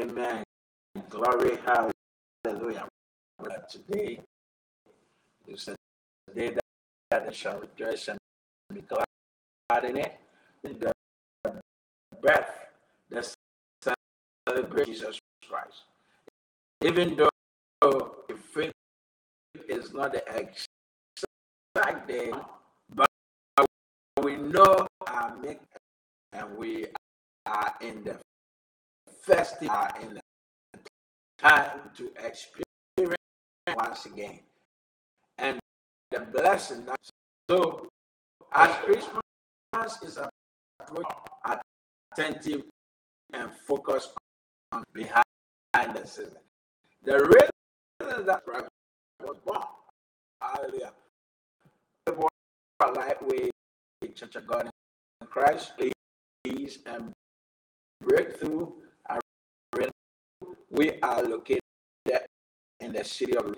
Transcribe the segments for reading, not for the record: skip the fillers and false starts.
Amen. Glory, hallelujah. Today is the day that they shall rejoice and be glad in it. The birth, the celebration of Jesus Christ. Even though faith is not the exact day, but we know our Maker, and we are in the festive, are in the time to experience once again and the blessing. So, as Christmas is approaching, attentive and focused on behind the season. The reason that Christ was born earlier, the world lightweight Church of God in Christ, peace and breakthrough. We are located in the city of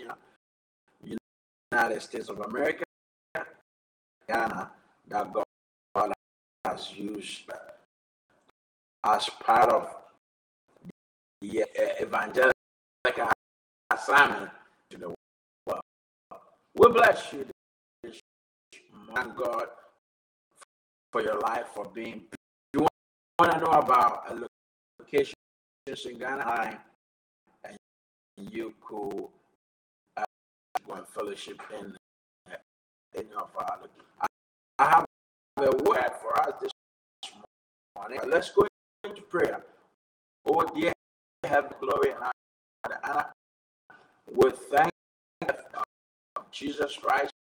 United States of America, Ghana, that God has used as part of the evangelical assignment to the world. We bless you, my God, for your life, for being. You want to know about a location in Ghana, and you could go and fellowship in any of our. I have a word for us this morning. Let's go into prayer. Oh dear, have glory and honor. We thank Jesus Christ,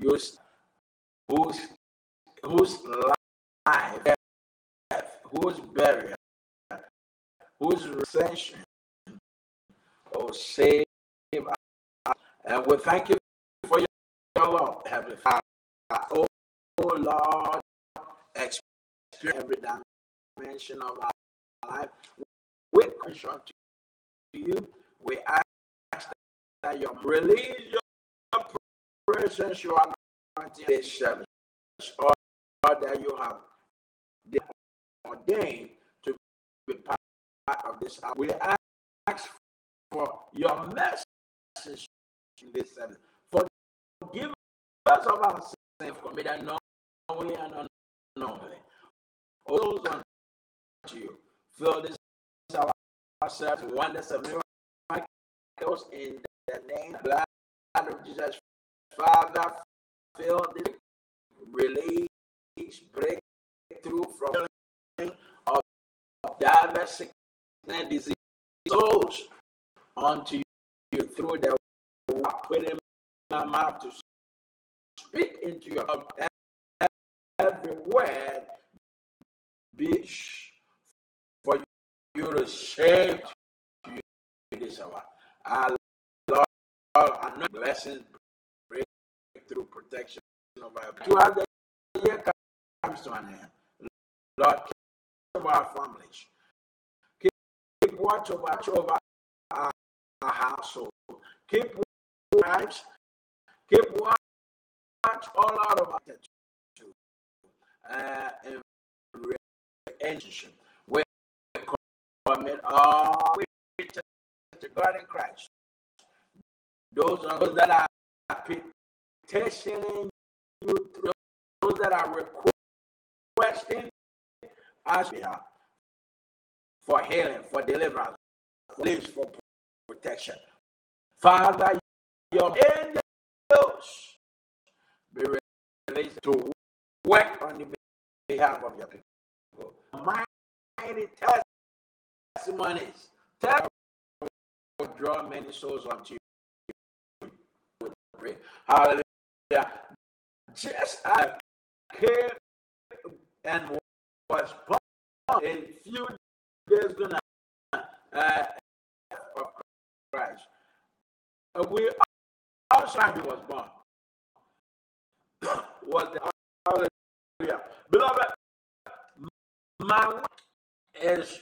whose life, death, whose burial, whose recension, oh, save us. And we thank you for your love, Heavenly Father. Oh Lord, experience every dimension of our life. We question to you. We ask that your release, your presence, your anointing, service, or that you have ordained to be part of this. We ask for your message in this service. Forgive us of our sins, for me that knowingly and unknowingly. All those unto you. Fill this ourselves with wonders and miracles in the name and blood of Jesus. Father, fill this release, breakthrough from of diversity and disease souls unto you through the word. Put in my mouth to speak into your mouth. Every word be for you to save you this hour. Our Lord, I know blessings, breakthrough, protection of our people. The year comes to an end. Lord, keep our families. Keep watch over our household. Keep watch. Keep watch all out of our attitude and relationship. We commit all to God in Christ. Those are those that are petitioning you, those that are requesting us for healing, for deliverance, for protection. Father, your angels be released to work on the behalf of your people. Mighty testimonies will draw many souls unto you. Hallelujah. Just as came and was born in few days of Christ. We also he was born. Hallelujah. Beloved, my work is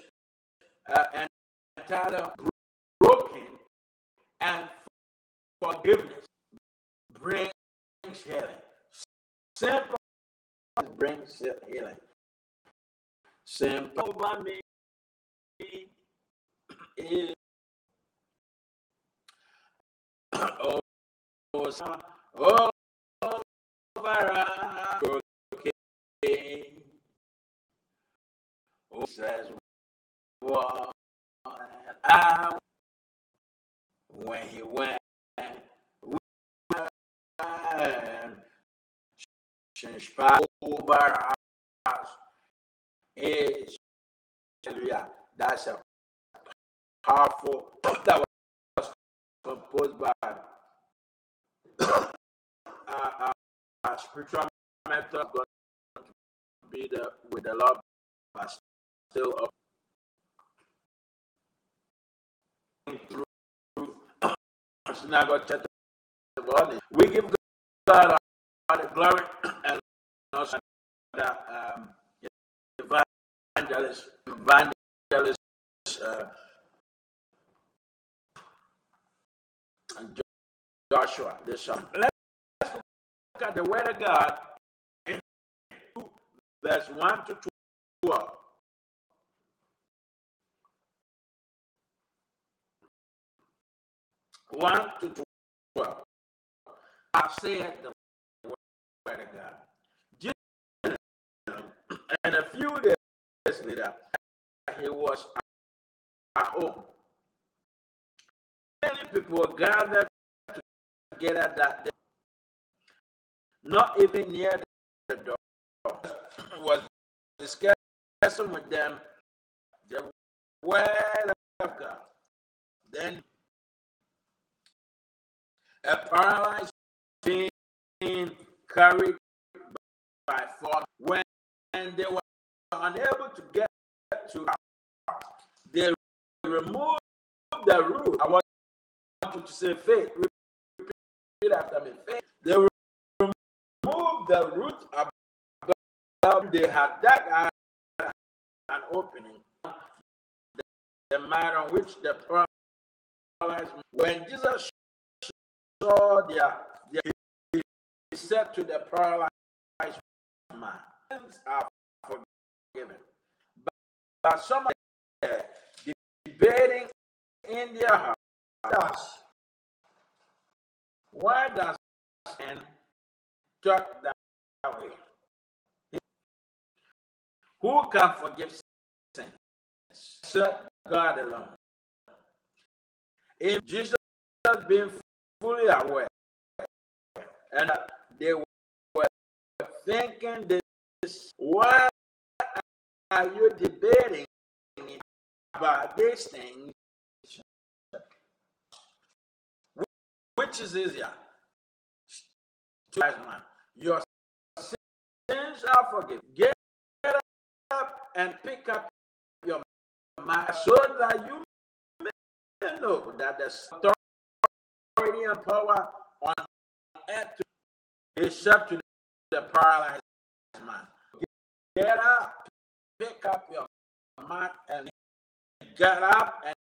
an entire broken and forgiveness brings healing. Simple brings healing. Simple over me is says what I when he went over us is that's a powerful that was composed by a spiritual mentor going to be the with the Lord but still up through synagogue testimony. We give God the glory and also the evangelist Joshua the son. Let's look at the word of God in 2, verse 1 to 12. I said the word of God. And a few days later, he was at home. Many people gathered together that day. Not even near the door was discussing with them the word of God. Then a paralyzed being carried by force when they were unable to get to God. They removed the roof. I want to say faith. Repeat after me. Faith. They removed the root above. They had dug an opening. The mat on which the paralyzed when Jesus saw he said to the paralyzed man, "Sins are forgiven." But some debating in their hearts, why does sin talk that way? Who can forgive sin? Except God alone. If Jesus being fully aware, and they were thinking this, why are you debating about these things? Which is easier? Your sins are forgiven. Get up and pick up your mind so that you may know that the story and power on earth except to the paralyzed man. Get up, pick up your mat, and get up and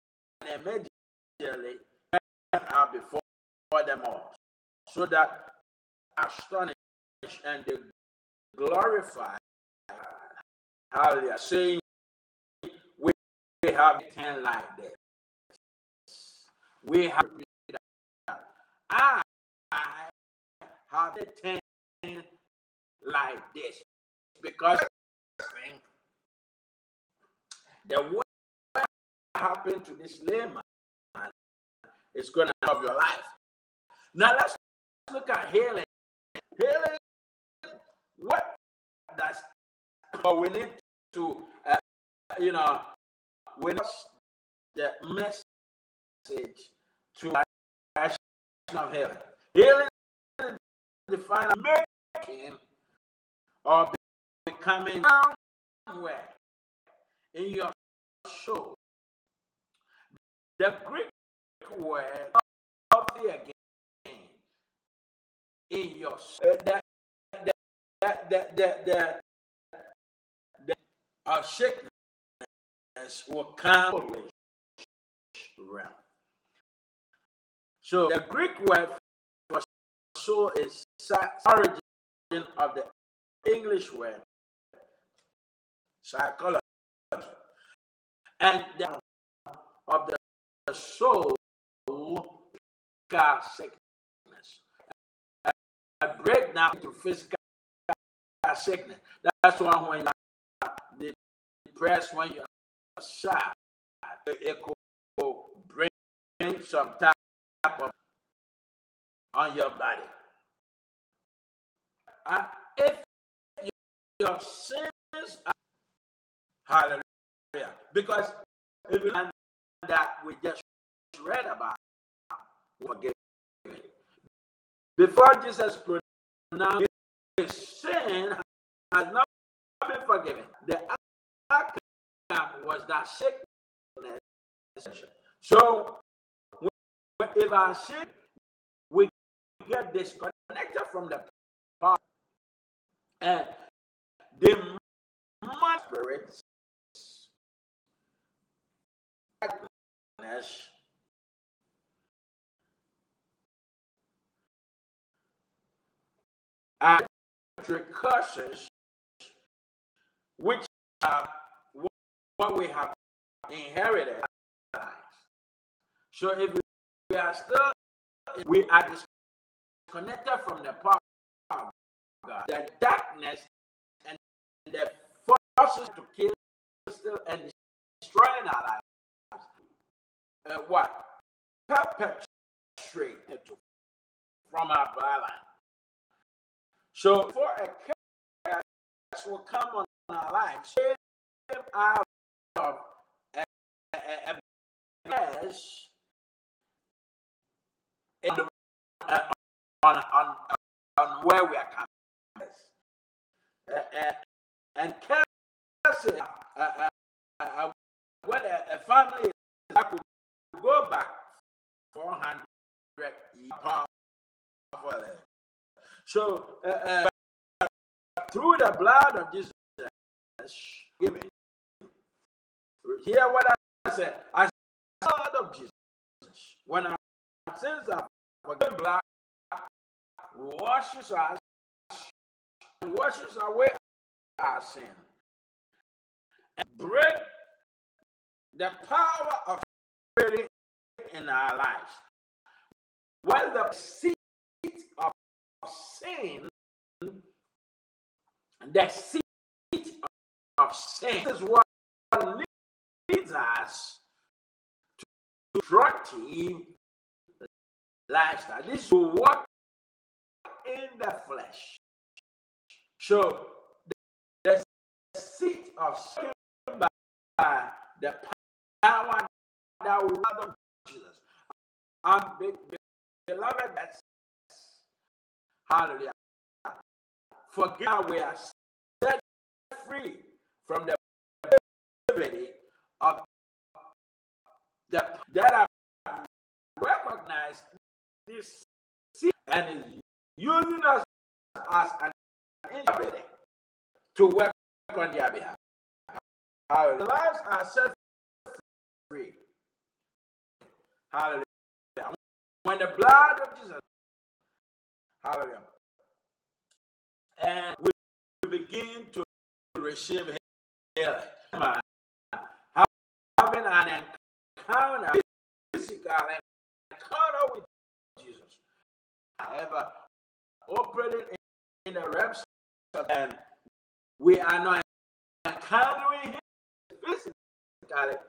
immediately stand up before them all, so that astonished and they glorify how they are saying, "We have been like this. We have." I have a thing like this because the way happened to this layman is going to help your life. Now let's look at healing. Healing, what does we need to, we need the message to of healing. Healing is defined as making or becoming somewhere in your soul. The Greek word healthy again in your soul. Our sickness will come around. So the Greek word for soul is origin of the English word psychology and of the soul sickness. I break down into physical sickness. That's why when you're depressed, when you're sad, it could bring some type of on your body. And if your sins are hallelujah, because even that we just read about, before Jesus pronounced his sin has not been forgiven, the outcome was that sickness. So, if our sin, we get disconnected from the power, and the demonic spirits and curses, which are what we have inherited. So if we are still, we are disconnected from the power of God, the darkness and the forces to kill, steal, and destroy in our lives, and what perpetrate from our bloodline. So before a curse will come on our lives, came out of a mess on where we are coming. And curse when a family that could go back 400 years powerful. So, through the blood of Jesus, given. Hear what I said. I said, the blood of Jesus. When our sins are forgiven, blood washes us, washes away our sin, and break the power of sin in our lives. While the seed of sin, the seat of sin, is what leads us to destructive lifestyle. This is to walk in the flesh. So the seat of sin by the power that we have of Jesus. I'm beloved, that's hallelujah. For God, we are set free from the ability of the that have recognized this sin and is using us as an instrument to work on their behalf. Our lives are set free. Hallelujah. When the blood of Jesus, hallelujah. And we begin to receive healing. Having an encounter, physical encounter with Jesus. However, operating in the realms of heaven, we are not encountering him physically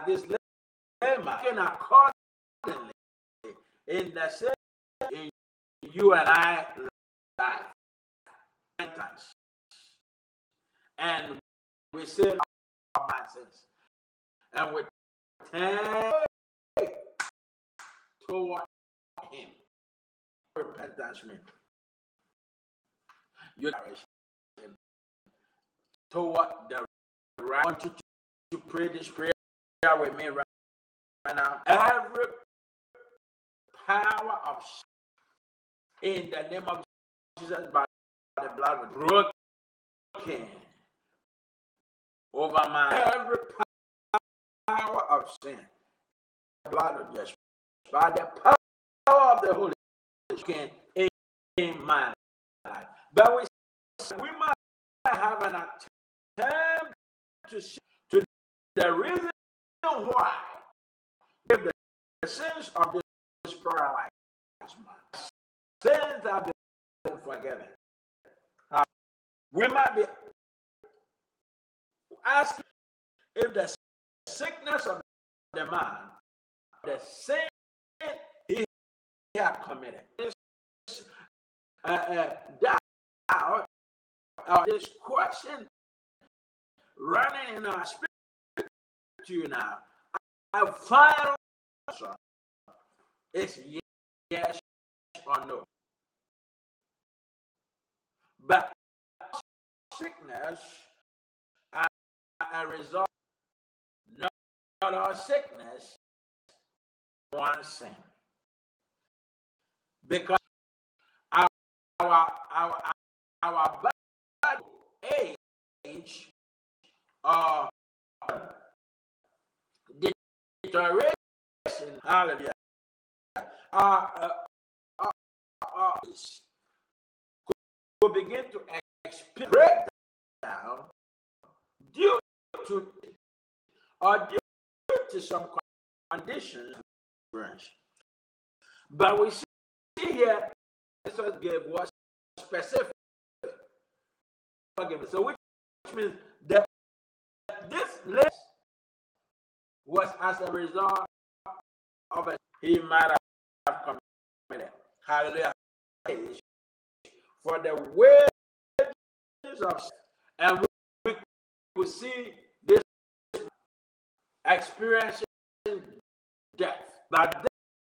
at this level, accordingly in the same in you and I life. And we say our sins, and we turn toward him. Repentance means you toward the right. I want you to pray this prayer with me right now. Every power of sin in the name of Jesus by the blood was broken over my every power of sin. The blood of Jesus by the power of the Holy Spirit in my life. But we must have an attempt to see to the reason why My sins are despised. My sins have been forgiven. We might be asking if the sickness of the man, the sin he had committed, doubt or this question running in our spirit to you now, our final answer is yes or no. But sickness as a result, not all sickness, one sin. Because our body age or deterioration, hallelujah, could begin to experience down due to or due to some conditions. But we see here Jesus gave was specific forgiveness. So which means that this list was as a result of it he might have committed. Hallelujah. For the wages of sin. And we will see this experiencing death. But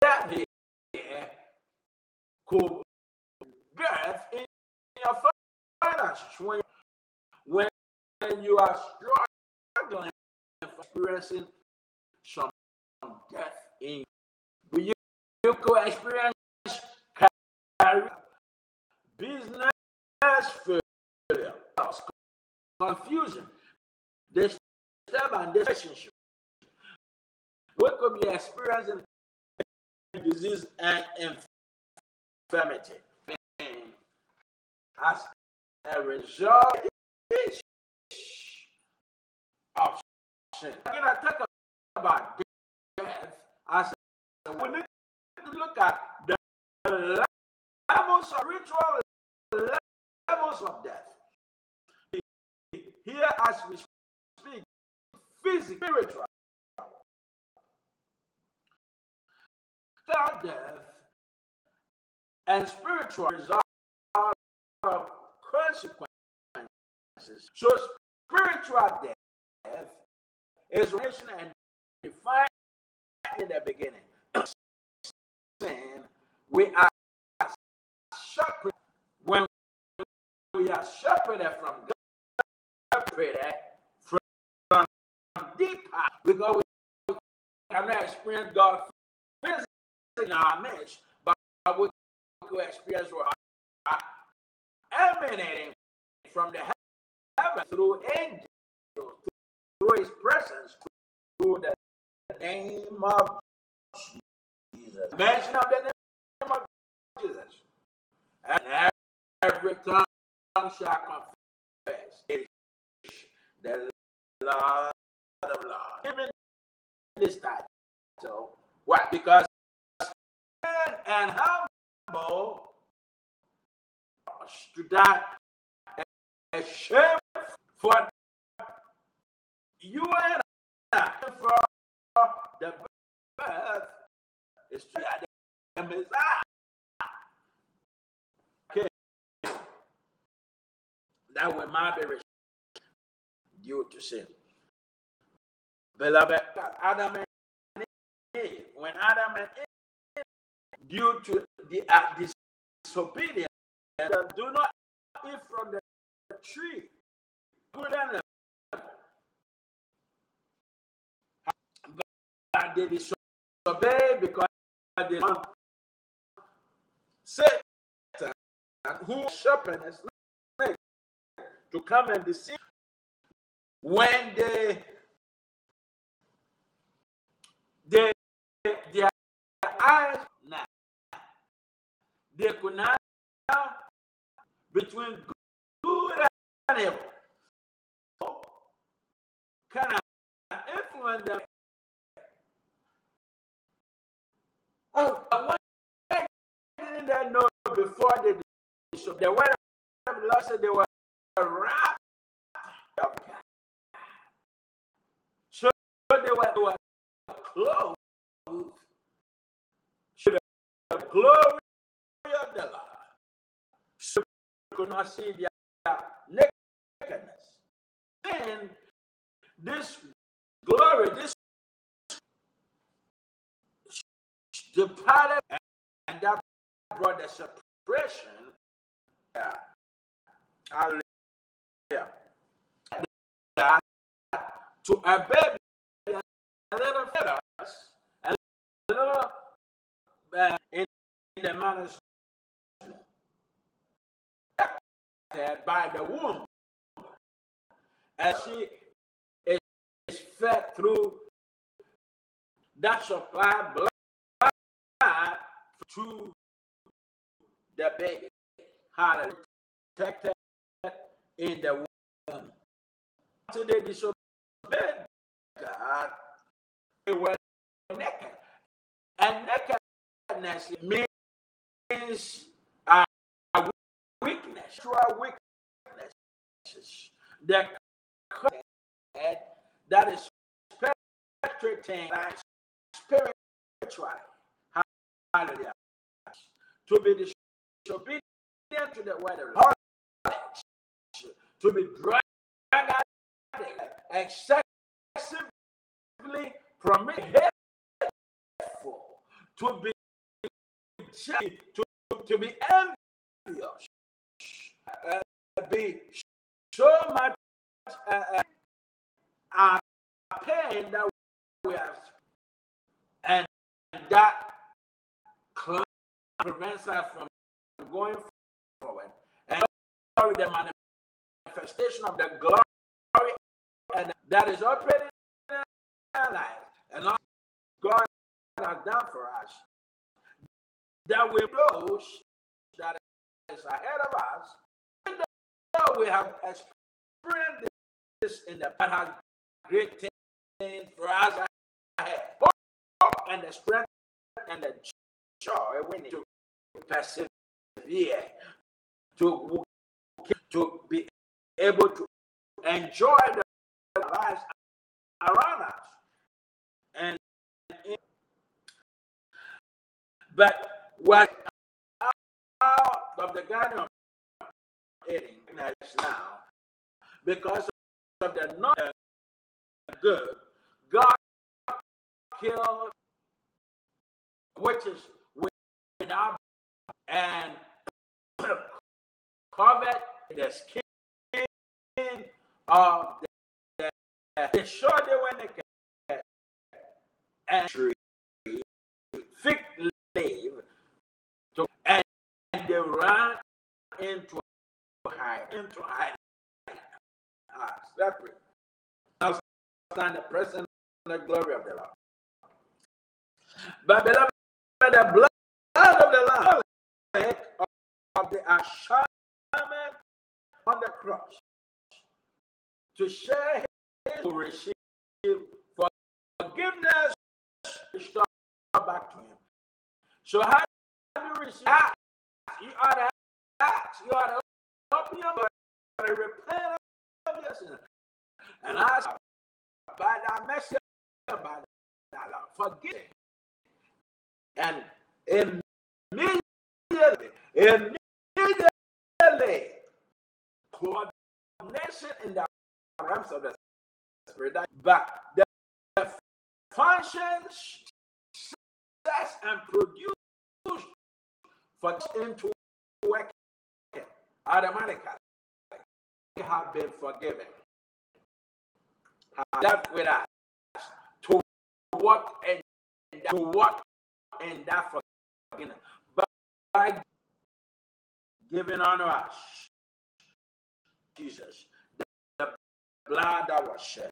death here could death in your finances when you are struggling experiencing some death in you. You could experience career, business failure, confusion, disturbance, relationship. We could be experiencing disease and infirmity. And as a result of sin. I'm going to talk about death as we need to look at the levels of ritual, levels of death. Here, as we speak, physical, spiritual, physical death and spiritual result of consequences. So, spiritual death is rational and defined in the beginning. Sin, we are separated when we are separated from God. From deep heart, because we cannot experience God in our midst, but we can experience God emanating from the heaven through angels, through His presence, through the name of Jesus. Mention of the name of Jesus, and every tongue shall confess. The Lord of Lords. Even this title. So, what? Because and humble to die a shame for you and I for the birth is to the Messiah. Okay. That will not be due to sin. Beloved, Adam and Eve, when Adam and Eve, due to the disobedience, do not eat from the tree, but they disobey because they don't. Satan, who sharpened his snake to come and deceive. When their eyes now, they could not between good and evil. So, can I influence them Oh, why didn't I know before they did so? They went up and lost it. They were wrapped up. So they were clothed to the glory of the Lord. So they could not see their nakedness. Then this glory, this departed, and that brought the suppression. Hallelujah. To a baby, a little fetus, a little in the man's by the womb, and she is fed through that supply blood to the baby. Hallelujah. Protected in the womb. After they disobeyed God, they were naked. And nakedness means weakness, true weaknesses. The covenant that is penetrating by spiritual. Hallelujah. To be disobedient to the word of God, to be dragged out, excessively promiscuous, to be envious, be so much pain that we have, and that prevents us from going forward. And the manifestation of the glory and that is operating in our life and all God has done for us, that we know that is ahead of us, and that we have experienced this in the past, has great things for us ahead. Hope and the strength and the joy we need to persevere, to be able to enjoy the lives around us. But what out of the Garden of Eden now, because of the not good, God killed witches without, and covered the skin of the shore they were naked, and tree, thick leaf, and they ran into hiding. Separate. Now stand the presence and the glory of the Lord. But beloved, the blood of the Lamb of the atonement on the cross to share his, to receive forgiveness, restored back to him. So how do you receive? You ought to open your mouth and repent of your sin and ask by that mercy, by that love, forgive him. And immediately, coordination in the realms of the spirit, but the functions, success, and produce for into working automatically have been forgiven. Left with us to walk in that forgiveness, but by giving honor us, Jesus, the blood that was shed,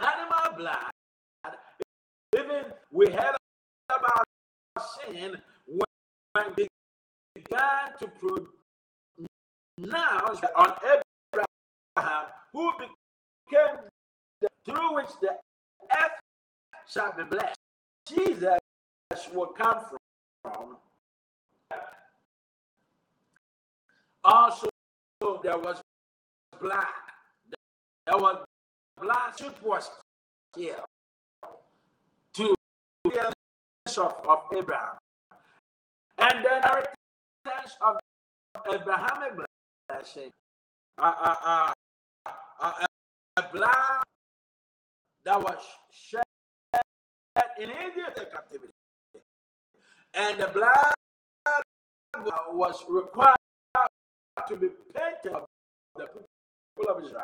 animal blood. Even we heard about sin when we began to pronounce on Abraham, who became through which the earth shall be blessed. Jesus will come from. Also, there was blood. There was blood that was here to the of Abraham. And then the inheritance of Abrahamic blessing, a blood that was shed in Egypt captivity. And the blood was required to be painted of the people of Israel,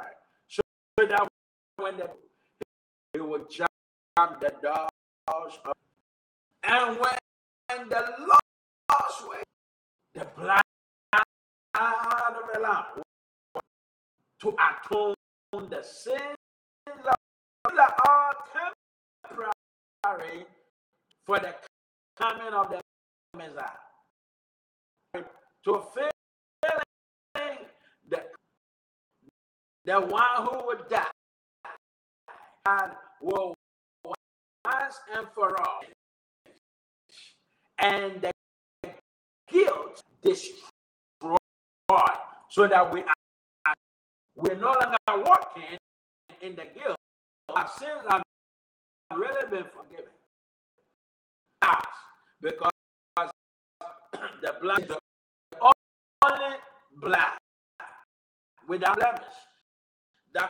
so that when they would jam the doors of, and when the laws were, the blood of the Lamb to atone the sins that are temporary for the coming of the Messiah, to fill the one who would die and will once and for all, and the guilt destroyed, so that we're no longer walking in the guilt. Our sins have really been forgiven. Because the blood is the only blood without blemish that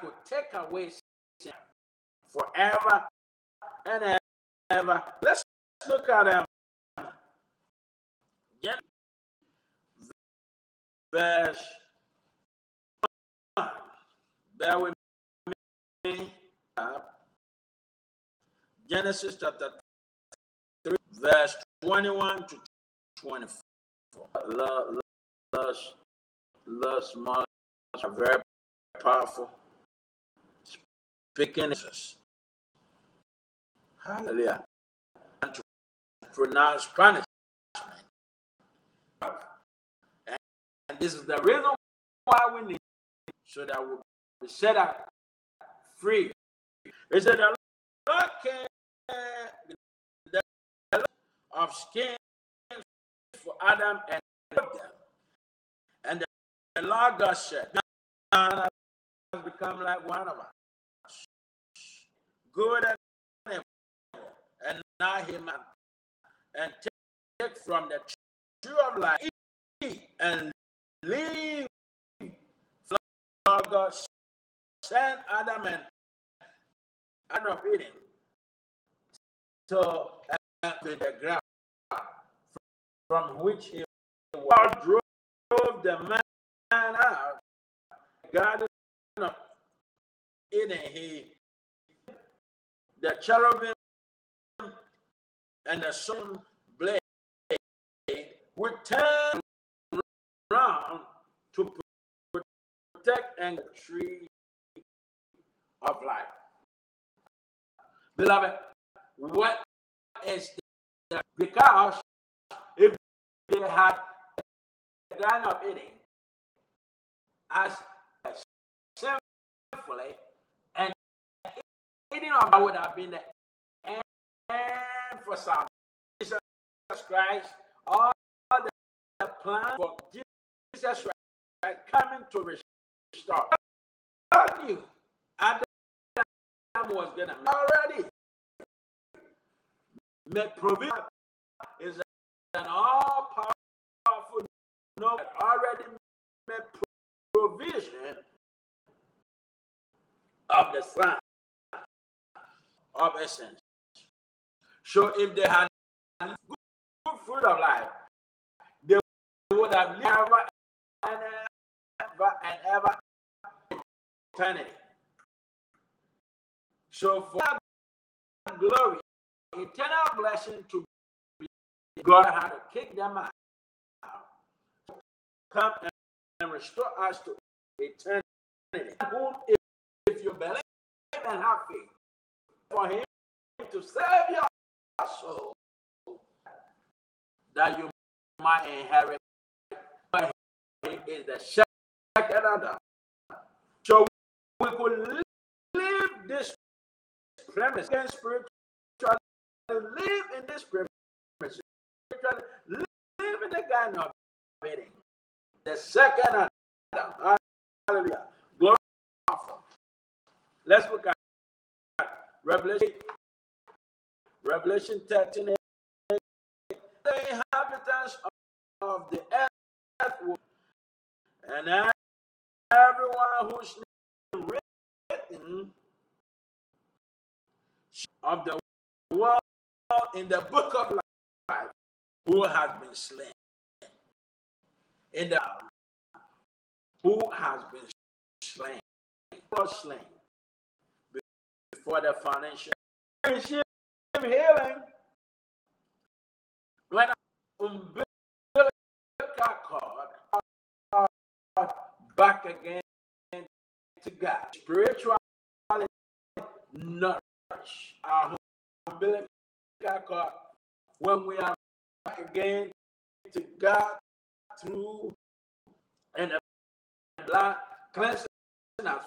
could take away sin forever and ever. Let's look at verse 1. Bear with me. Genesis chapter 3, verse 21 to 24. Lust must are very powerful. Speaking Jesus. Hallelujah. And to pronounce punishment. And this is the reason why we need it, so that we'll be set up free. It said the Lord came, the Lord of skins for Adam and Eve. And the Lord God said, "Now has become like one of us, good and evil, and now him and take from the tree of life and leave." The Lord God sent Adam and out of Eden to the ground from which he drove the man out. Garden of Eden, the cherubim and the sun blade would turn around to protect and tree of life. Beloved, what is the because if they had the Garden of Eden as sinfully, and Eden would have been the end for salvation. Jesus Christ, all the plan for Jesus Christ coming to restore. God knew Adam was gonna already make provision. Is an all-powerful no already made provision of the Son of essence. So if they had good fruit of life, they would have lived ever and ever and ever in eternity. So for glory, eternal blessing to be, God had to kick them out, come and restore us to eternity. If you believe and have faith for him to save your soul, that you might inherit, but he is the second Adam. So we could live this premise against spiritual to live in this scripture. We're trying to live in the Garden of Eden. The second Adam. Hallelujah. Glory. Let's look at Revelation. Revelation 13. The inhabitants of the earth and everyone whose name is written of the world in the book of life, who has been slain in the who has been slain, was slain before the foundation. Healing when umbilical cord back again to God. Spirituality nourish our umbilical cord when we are back again to God through and the blood cleansing us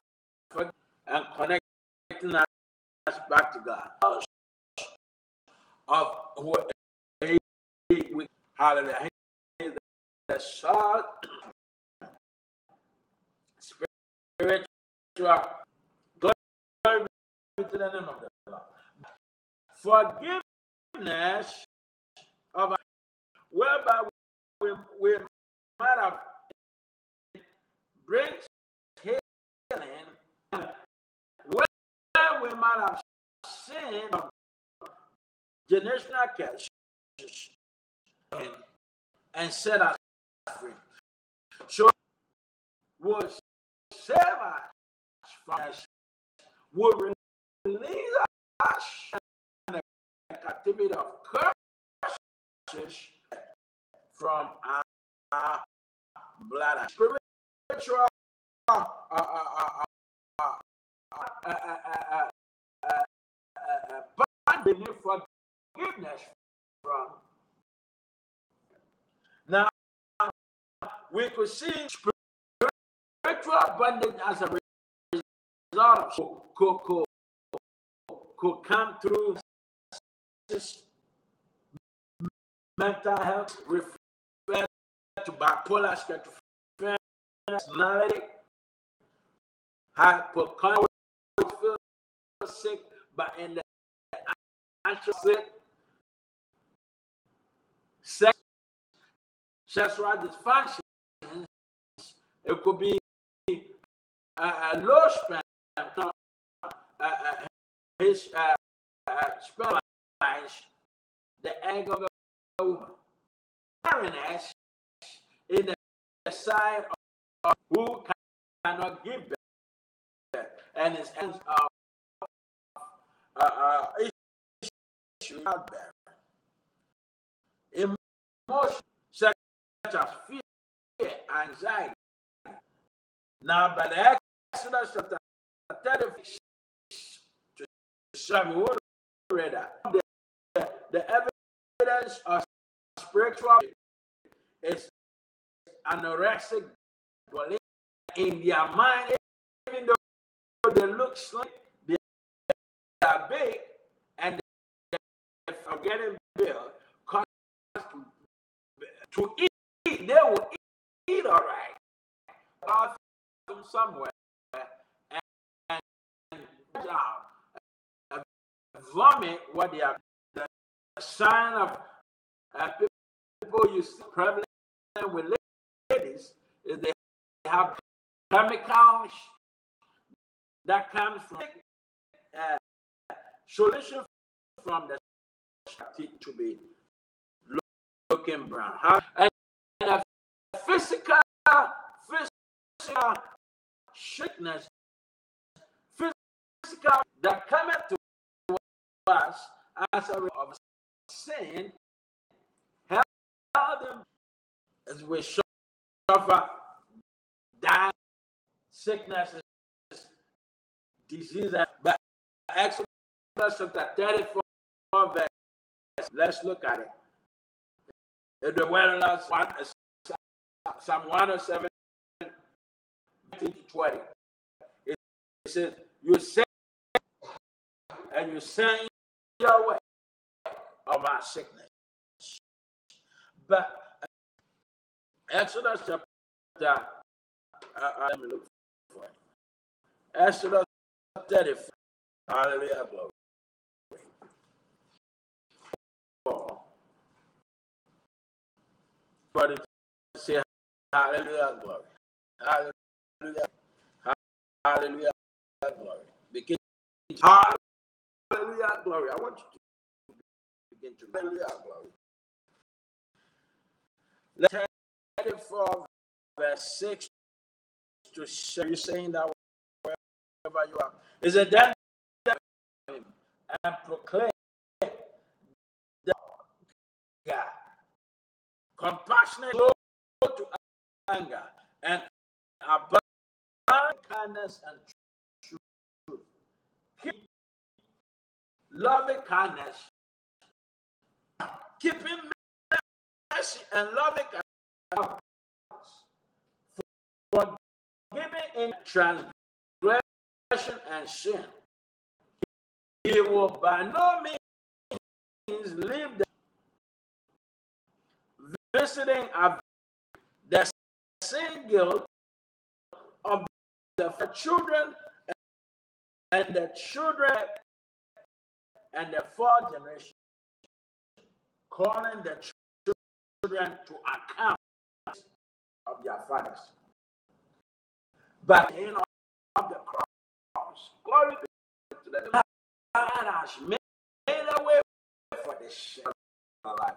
and connecting us back to God. Of what we hallelujah the salt spiritual glory to the name of the Lord. Forgiveness of our whereby we might have brings healing where we might have sinned of generational curses and set us free. So will save us from us, will release us from the captivity of curses from our blood. Spiritual bondage for forgiveness from. Now, we could see spiritual bondage as a result could come through mental health, refer to bipolar, schizophrenia, personality, hypochondria, feel sick, but in the actual sick. Sexual dysfunction. It could be a low sperm count, his sperm lies the egg of a woman. Barrenness in the side of who cannot give birth, and his ends of issue out there. Emotions such as fear, anxiety. Now, by the Exodus chapter 36 to 7, we will read that the evidence of spiritual is anorexic belief in their mind, even though they look slim, they are big, and they are getting built. To eat, they will eat all right. I'll them somewhere and vomit what they are. The sign of people you see prevalent with ladies is they have chemicals that comes from solution from the to be. Looking brown, huh? And a physical sickness, physical that cometh to us as a result of sin, help them as we suffer, die, sicknesses, diseases. But Exodus chapter 34 verse, let's look at it. If the word last one is Psalm 107, 20. It says, you say and you send your way of our sickness. But Exodus chapter, let me look for it. Exodus 34. Hallelujah, glory. But it say hallelujah, glory. Hallelujah. Hallelujah, glory. Begin to hallelujah, glory. I want you to begin to hallelujah, glory. Let's head it for verse 6 to 7. You're saying that wherever you are. Is it then and proclaim that God, compassionate, slow to anger, and abundant kindness and truth. Keep loving kindness, keeping mercy and loving kindness, forgiving in transgression and sin. He will by no means leave them, visiting the sin guilt of the children and the children and the fourth generation, calling the children to account of their fathers. But in of the cross, glory be to the Lord. God has made a way for the shame of life.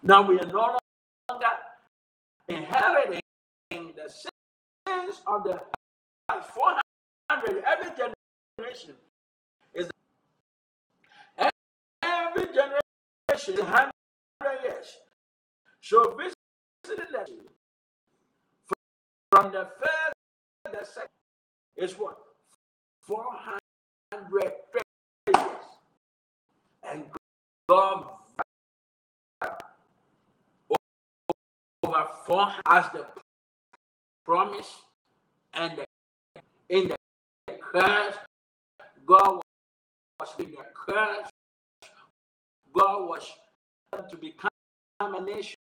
Now we are no longer inheriting the sins of the 400. Every generation 100 years. So visiting the from the first to the second is what 400. And God over 4 as the promise and in the curse, God was in the curse. God was to become a nation.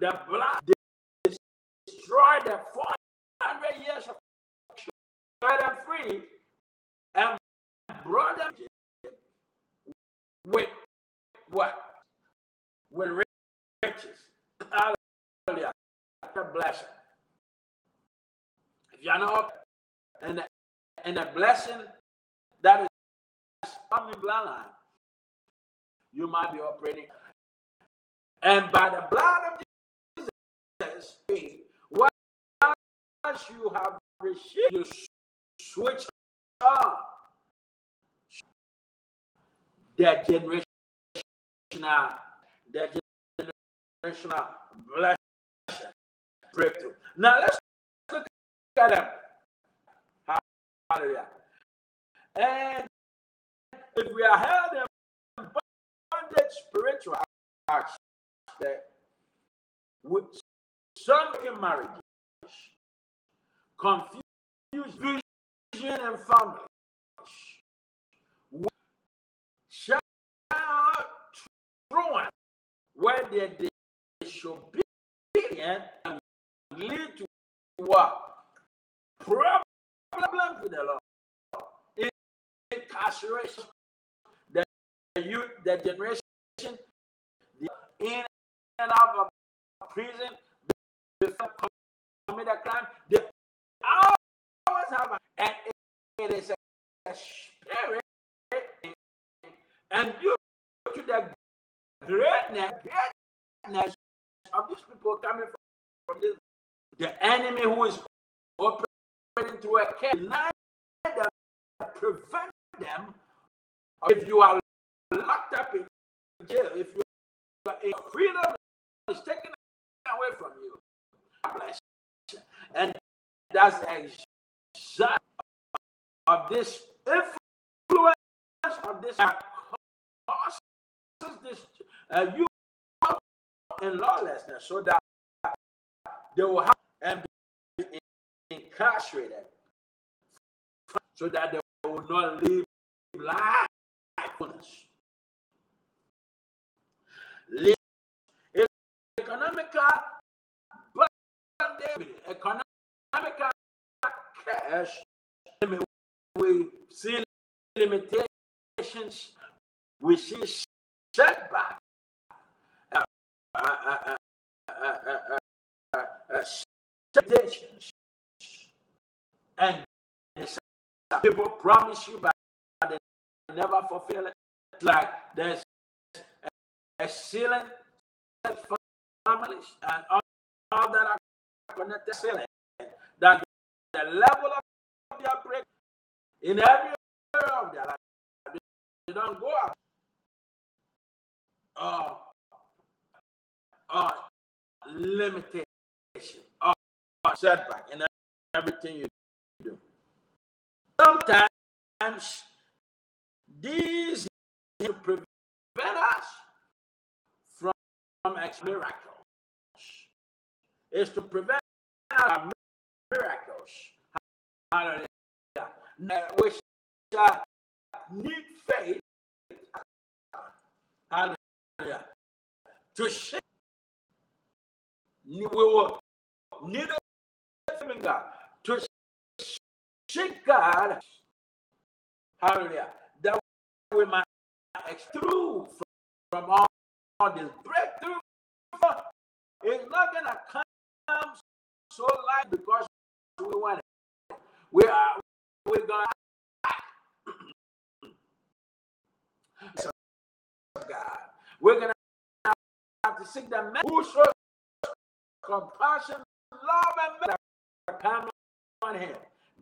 The blood destroyed the 400 years of them free and brought them with what? With riches. Hallelujah. The blessing. If you know, and the blessing that is on the bloodline, you might be operating. And by the blood of Jesus, once you have received, you switch on that generational blessing breakthrough. Now let's look at them. Hallelujah. And if we are held in bondage spiritual, with some in marriage, confusion, and families shall thrown where their disobedience and lead to what? Problem with the Lord. Incarceration. The youth, the generation, the in and out of prison, they commit a crime, they always have an it is a spirit, and due to the greatness of these people coming from this, the enemy who is operating through a cave, deny them, prevent them. If you are locked up in jail, if you are in freedom is taken away from you, and that's exactly of this influence of this causes this you in lawlessness, so that they will have and be incarcerated, so that they will not live life on us. Live economical burden, economical cash. We see limitations. We see setback. And people promise you, but they never fulfill it. Like there's a ceiling for families and all that are connected to ceiling. That the level of their break in every area of their life, they don't go up. Or limitation or setback in everything you do. Sometimes these prevent us from miracles. It's to prevent our miracles. Hallelujah. We shall need faith. Hallelujah. To shake. We will need a finger to shake God. Hallelujah. That we might extrude from all this breakthrough. It's not going to come so light because we want it. We're going to God. We're going to have to seek the man who shows compassion, love, and mercy come on him.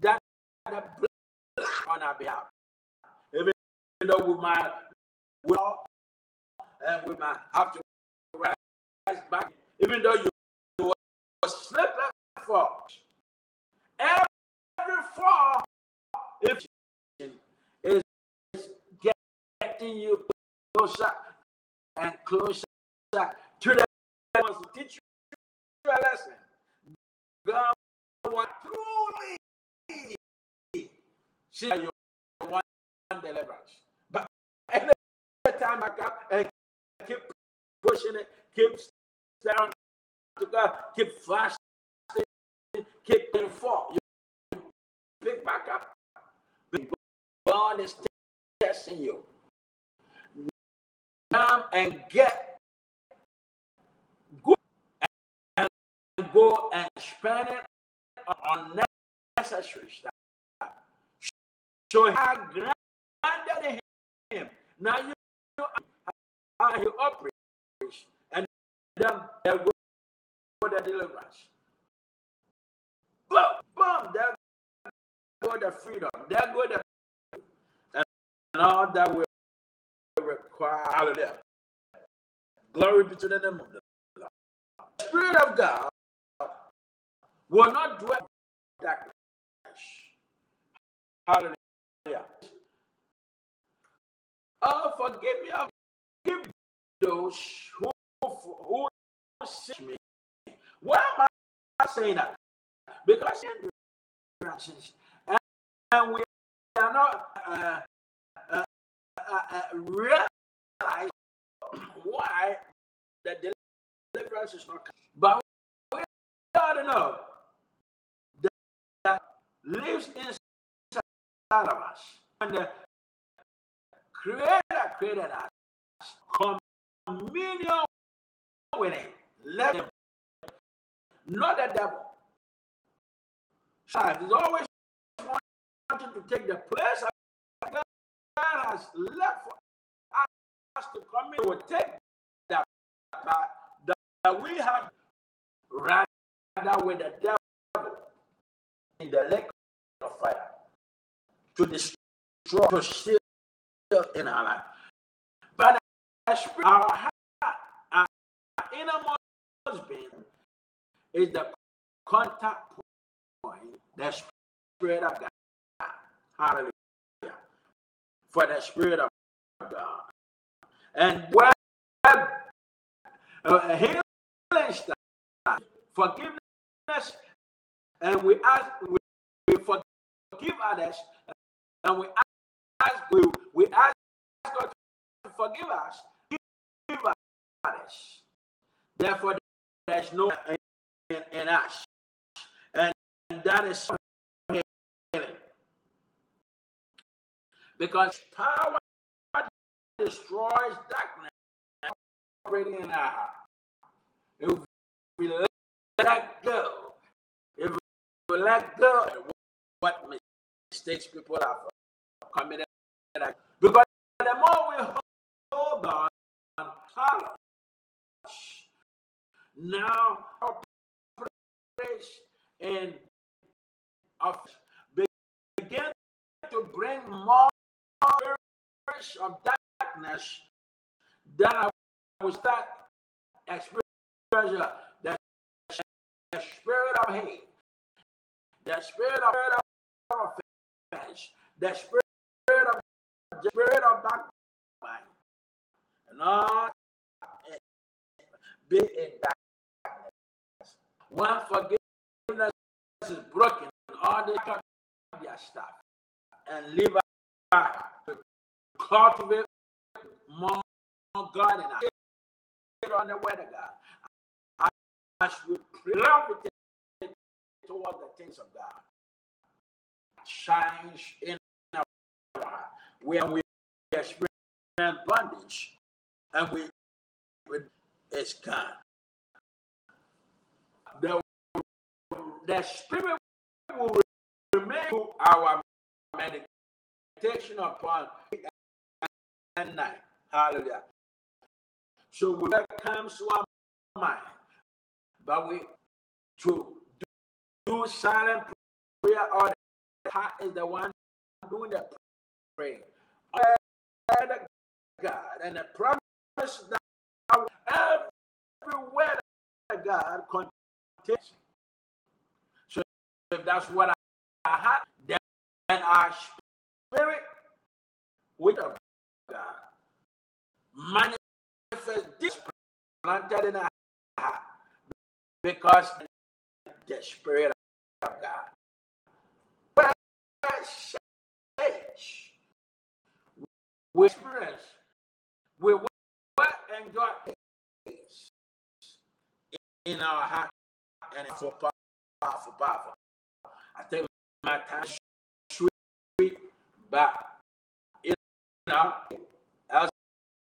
That the blood on our behalf. Even though we might walk and we might have to rise back, even though you will slip and fall. Every fall is getting you closer and closer to the ones who teach you. Lesson. God will truly see you one deliverance. But every time I come and keep pushing it, keep staring to God, keep fasting, keep going forward. You pick back up because God is testing you. Come and get. Go and spend it on unnecessary stuff. So he had granted him. Now you know how he operates, and then they'll go for the deliverance. Boom, there go the freedom, there go the and all that will require out of them. Glory be to the name of the Lord. The Spirit of God will not dwell in darkness. Hallelujah. Oh, forgive me. Forgive those who seek me. Why am I saying that? Because and we are not realize why the deliverance is not coming. But we don't know. Lives inside of us. And the Creator created us. Communion with Him. Let Him. Not the devil. There's always wanting to take the place of God has left for us to come in. Will take that part that we have rather with the devil. In the lake of fire to destroy, to steal in our life. But our spirit, our heart, our innermost being is the contact point, the Spirit of God. Hallelujah. For the Spirit of God. And where healing starts, forgiveness. And we forgive others And we ask God to forgive us. Therefore, there's no in us. And that is healing. Because power destroys darkness already in our heart. If we let go, what mistakes people have committed. Because the more we hold on, now operates and begin to bring more of darkness that I will start experiencing the spirit of hate, the spirit of offense, the spirit of backbiting, and all be in darkness. When forgiveness is broken, all they talk about their stuff and leave us to cultivate more God in us. On the word of God, as we gravitate toward the things of God, change in our life where we experience bondage and we it's God. The spirit will remain to our meditation upon day and night. Hallelujah. So we come to our mind, but we to do silent prayer, or the heart is the one doing the praying. God and the promise that every word of God contains. So if that's what I had, then our spirit with a God manifests this planted in our heart, because the spirit of God we experience, we work and God in our heart, and it's so powerful. I think my time is sweet, but it's now as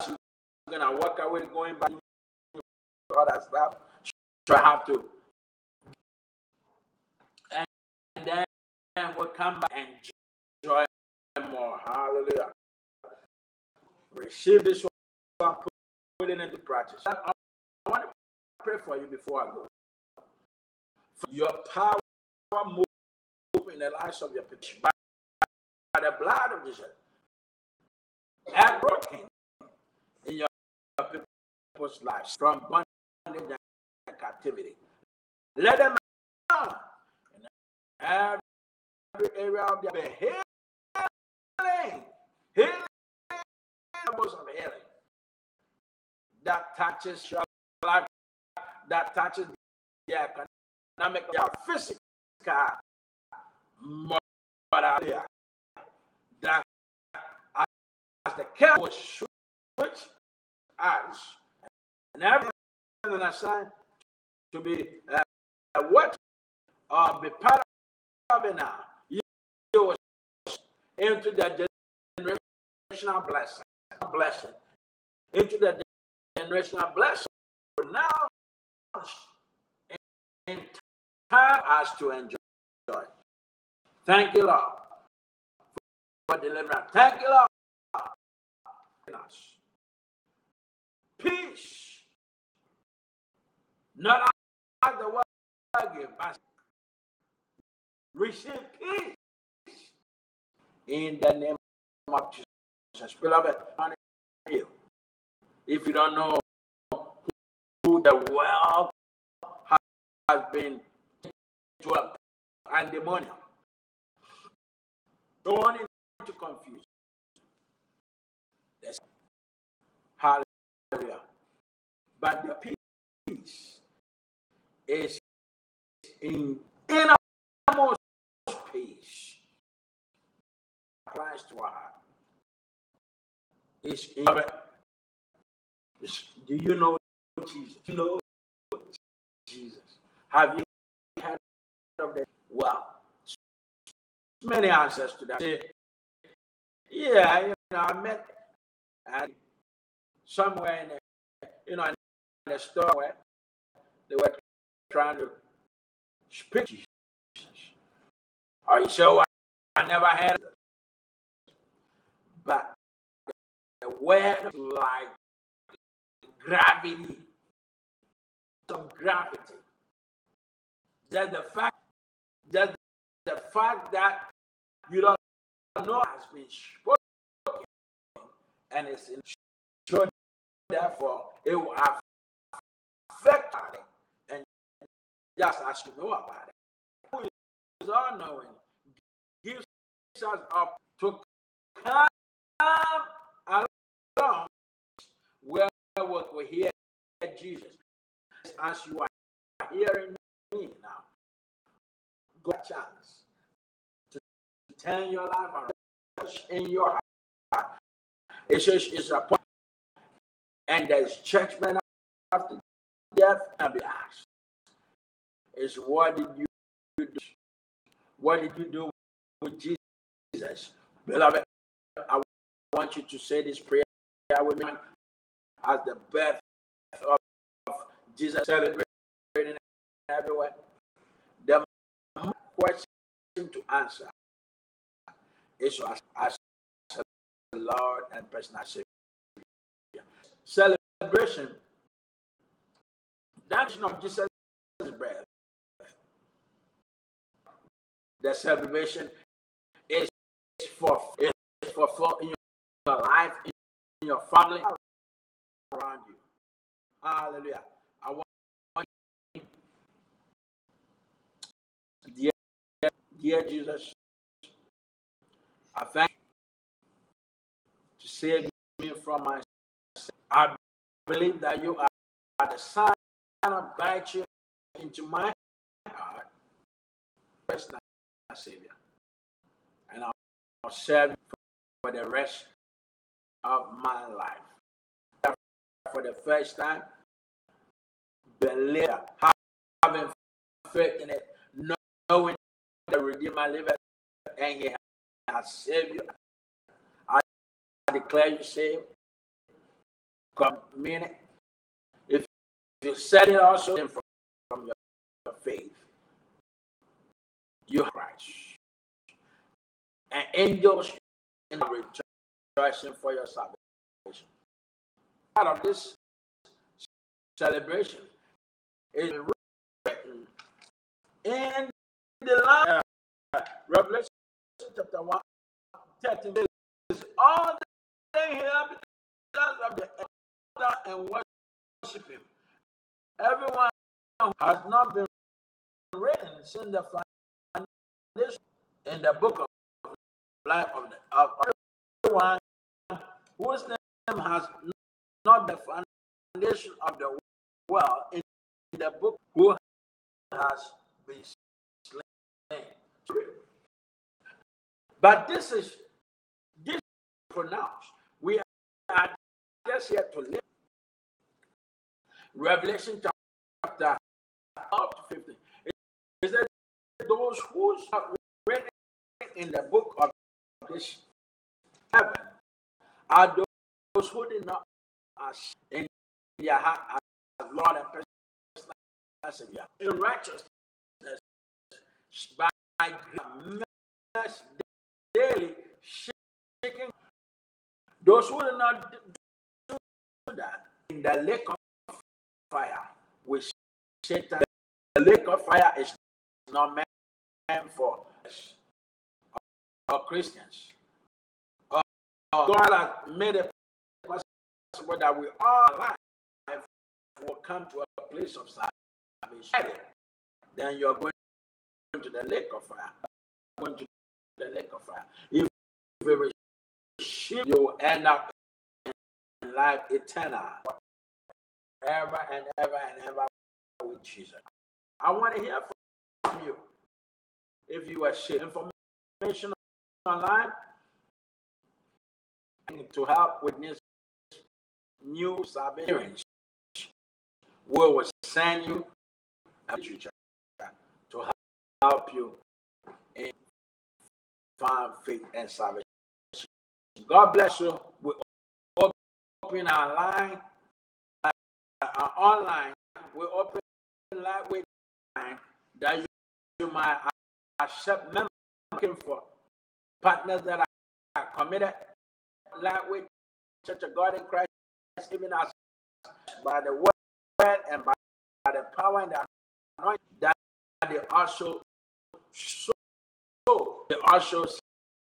you're gonna walk away going back all that stuff. So I have to, and then we'll come back and enjoy more. Hallelujah. Receive this one, put it into practice. I want to pray for you before I go. For your power move in the lives of your people by the blood of Jesus. And broken in your people's lives from bondage and captivity. Let them out in every area of their being. Healing. Of healing that touches your life, that touches their economic, their physical, morality. That as the care was switch eyes and everything assigned to be what or be part of it now, you will into the generational blessing into the generational blessing now in time as to enjoy. Thank you, Lord, for deliverance. Thank you, Lord, for us. Peace, not as the world give, but receive peace in the name of Jesus. Beloved, if you don't know who the world has been to a pandemonium, don't want it to confuse. Hallelujah. But the peace is in innermost peace. satisfied. It's in your do you know Jesus? Do you know Jesus? Have you had of that? Well, many answers to that. Yeah, I met somewhere in a store where they were trying to speak Jesus. Are you sure? I never had it. But the word like gravity, some gravity. That the fact that you don't know has been spoken and it's in so therefore it will affect it and just as you know about it. Who is all knowing gives us up to come along where we hear Jesus as you are hearing me now. Good chance to turn your life around in your heart. It says it's a point, and there's judgment after death and be asked. It's what did you do? What did you do with Jesus? Beloved, I want you to say this prayer with me as the birth of Jesus celebrating everywhere. Question to answer is to ask the Lord and personal Savior. Celebration, that is not Jesus' birth. The celebration is for in your life, in your family, around you. Hallelujah. I want you. Dear Jesus, I thank you to save me from my sin. I believe that you are the Son of God into my heart, personal Savior, and I'll serve you for the rest of my life. For the first time, believe, having faith in it, knowing the Redeemer liveth, and He has saved you. I declare you saved. Commit it. If you said it also from your faith, you have Christ. And angels are rejoicing for your salvation. Out of this celebration is written in the line, Revelation chapter 1, 13 is all the inhabitants of the earth and worship Him. Everyone who has not been written since the foundation in the book of life of everyone whose name has not the foundation of the world in the book who has been. But this is pronounced. We are just here to live. Revelation chapter 15. It says those who are written in the book of this heaven are those who did not ask in their heart as Lord and personal Savior. In righteousness, by grace daily shaking. Those who do not do that in the lake of fire, which Satan, the lake of fire is not meant for us or Christians. God has made it possible that we all alive will come to a place of salvation. Then you are going to the lake of fire. Going to the lake of fire. If you receive, you will end up in life eternal, ever and ever and ever with Jesus. I want to hear from you. If you are sharing information online, to help witness new salvation. We will send you a literature to help you in find faith and salvation. God bless you. We open our line, our online. We open lightweight line that you might accept members looking for partners that are committed. Lightweight Church of God in Christ, even us by the word and by the power and the anointing, that they also sow, they also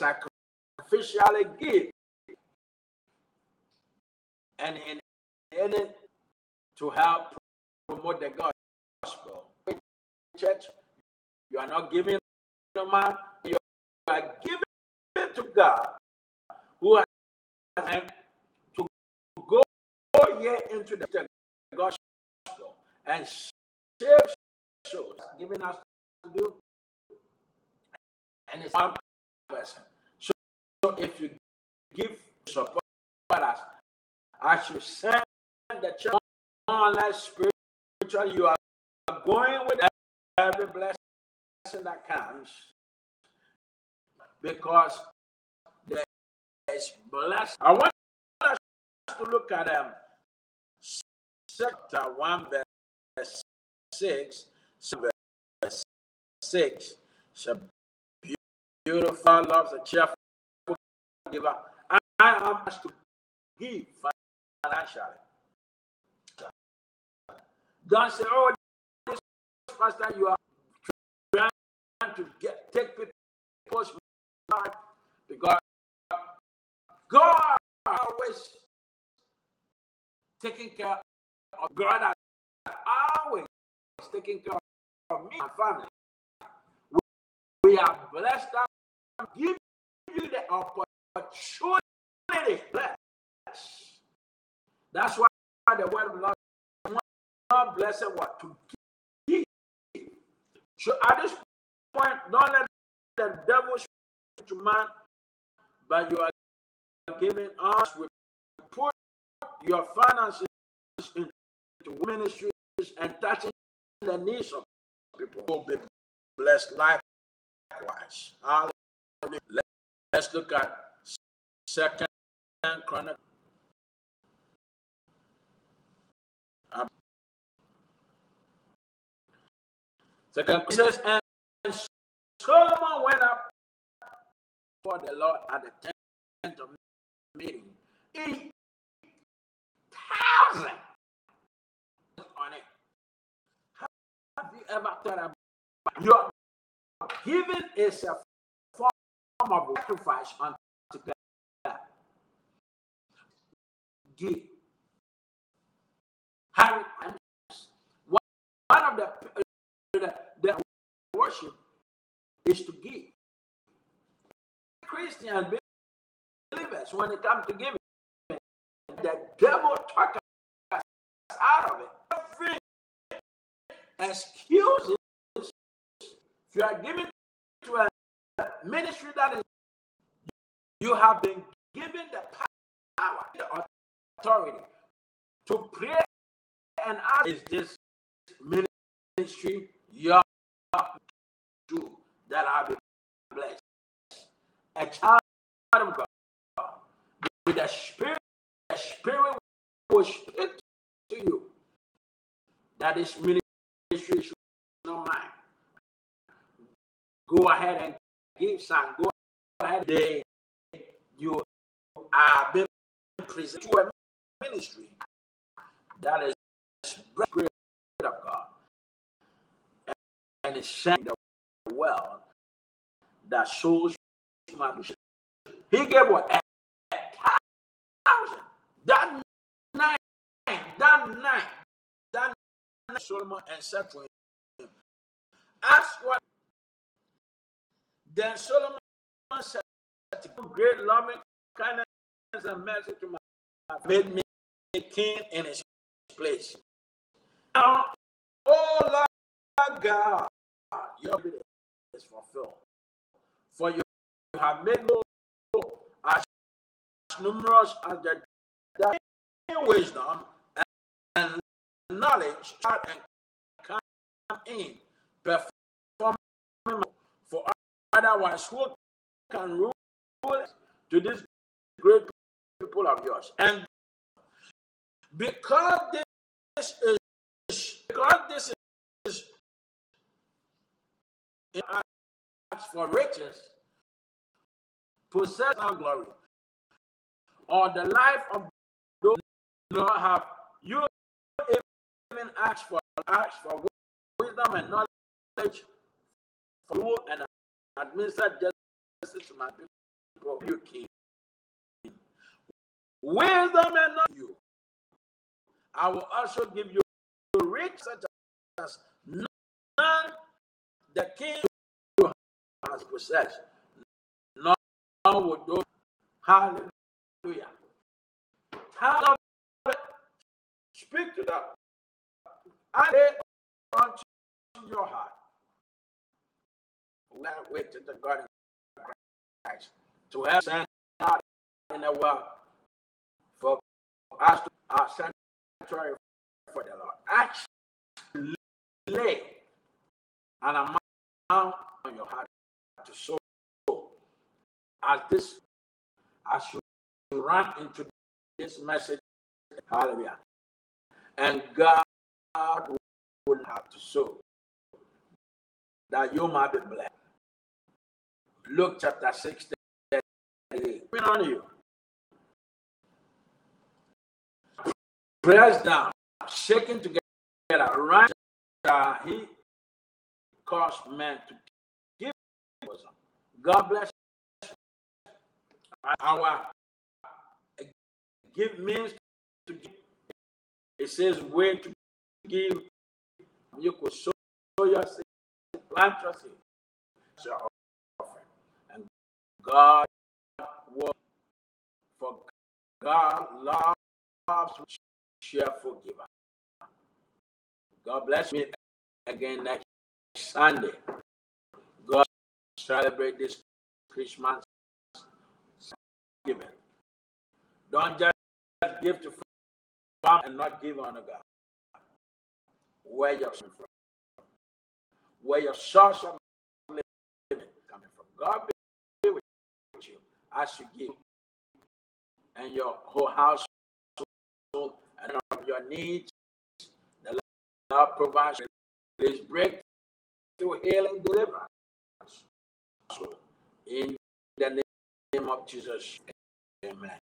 sacrificially give, and in it to help promote the gospel. Church, you are not giving to man, you are giving to God, who has to go here into the gospel and save souls, giving us to do, and it's one person. So if you give support us, I should send the church online spiritual. You are going with every blessing that comes, because there is blessing. I want us to look at chapter 1, verse 6. Verse 6. It's a beautiful, loves a cheerful giver. I am asked to give financially. God said, "Oh, this pastor, you are trying to take people's life," because God always taking care of God, always taking care of me and family. We are blessed. I give you the opportunity. That's why the word of God blessed what to give. So at this point, don't let the devil speak to man, but you are giving us with put your finances into ministries and touching the needs of people who will be blessed likewise. Let's look at 2nd Chronicles. And Solomon went up for the Lord at the tent of meeting. 8,000 on it. Have you ever thought about it? Your giving is a form of sacrifice unto God. Give. One of the worship is to give. Christians, believers, when it comes to giving, the devil talks us out of it. Every excuse is, if you are giving to a ministry that is, you have been given the power, the authority to pray and ask, is this ministry your do that I be blessed? A child of God, with the Spirit will speak to you that this ministry is not mine. Go ahead and give some. Go ahead. You are being presented to a ministry that is the Spirit of God, and it's saying the world that souls must be saved. He gave what? 1,000. That night, Solomon and said to him, ask what? Then Solomon said, great loving kindness and mercy to my made me king in his place. Now, oh Lord God, your will is fulfilled, for you have made me as numerous as the wisdom and knowledge start and come in, performing for otherwise who can rule to this great people of yours. And because this is in acts for riches, possess and glory, or the life of those who do not have, you even ask for wisdom and knowledge for you and administer justice to my people, you king. Wisdom and knowledge you. I will also give you rich such as none the king has possessed, nor would those. Hallelujah. Hallelujah. Speak to them. I lay unto your heart. Let it wait to the God of Christ to have sent out in the world for us to our sanctuary for the Lord. Actually, lay an amount on your heart to sow as you run into this message. Hallelujah. And God will have to sow that you might be blessed. Luke chapter 16. Bring on you. Press down, shaking together, right? He caused men to give. God bless you. Our give means to give. It says when to give. You could sow your seed, plant your seed, your offering, and God will. For God loves cheerful giver. God bless me again next Sunday. God celebrate this Christmas giving. Don't just give to farm and not give honor God. Where you're coming from. Where your source of living is coming from. God be with you as you give. And your whole household and all of your needs. The Lord provides this breakthrough, healing, deliverance. So in the name of Jesus. Amen.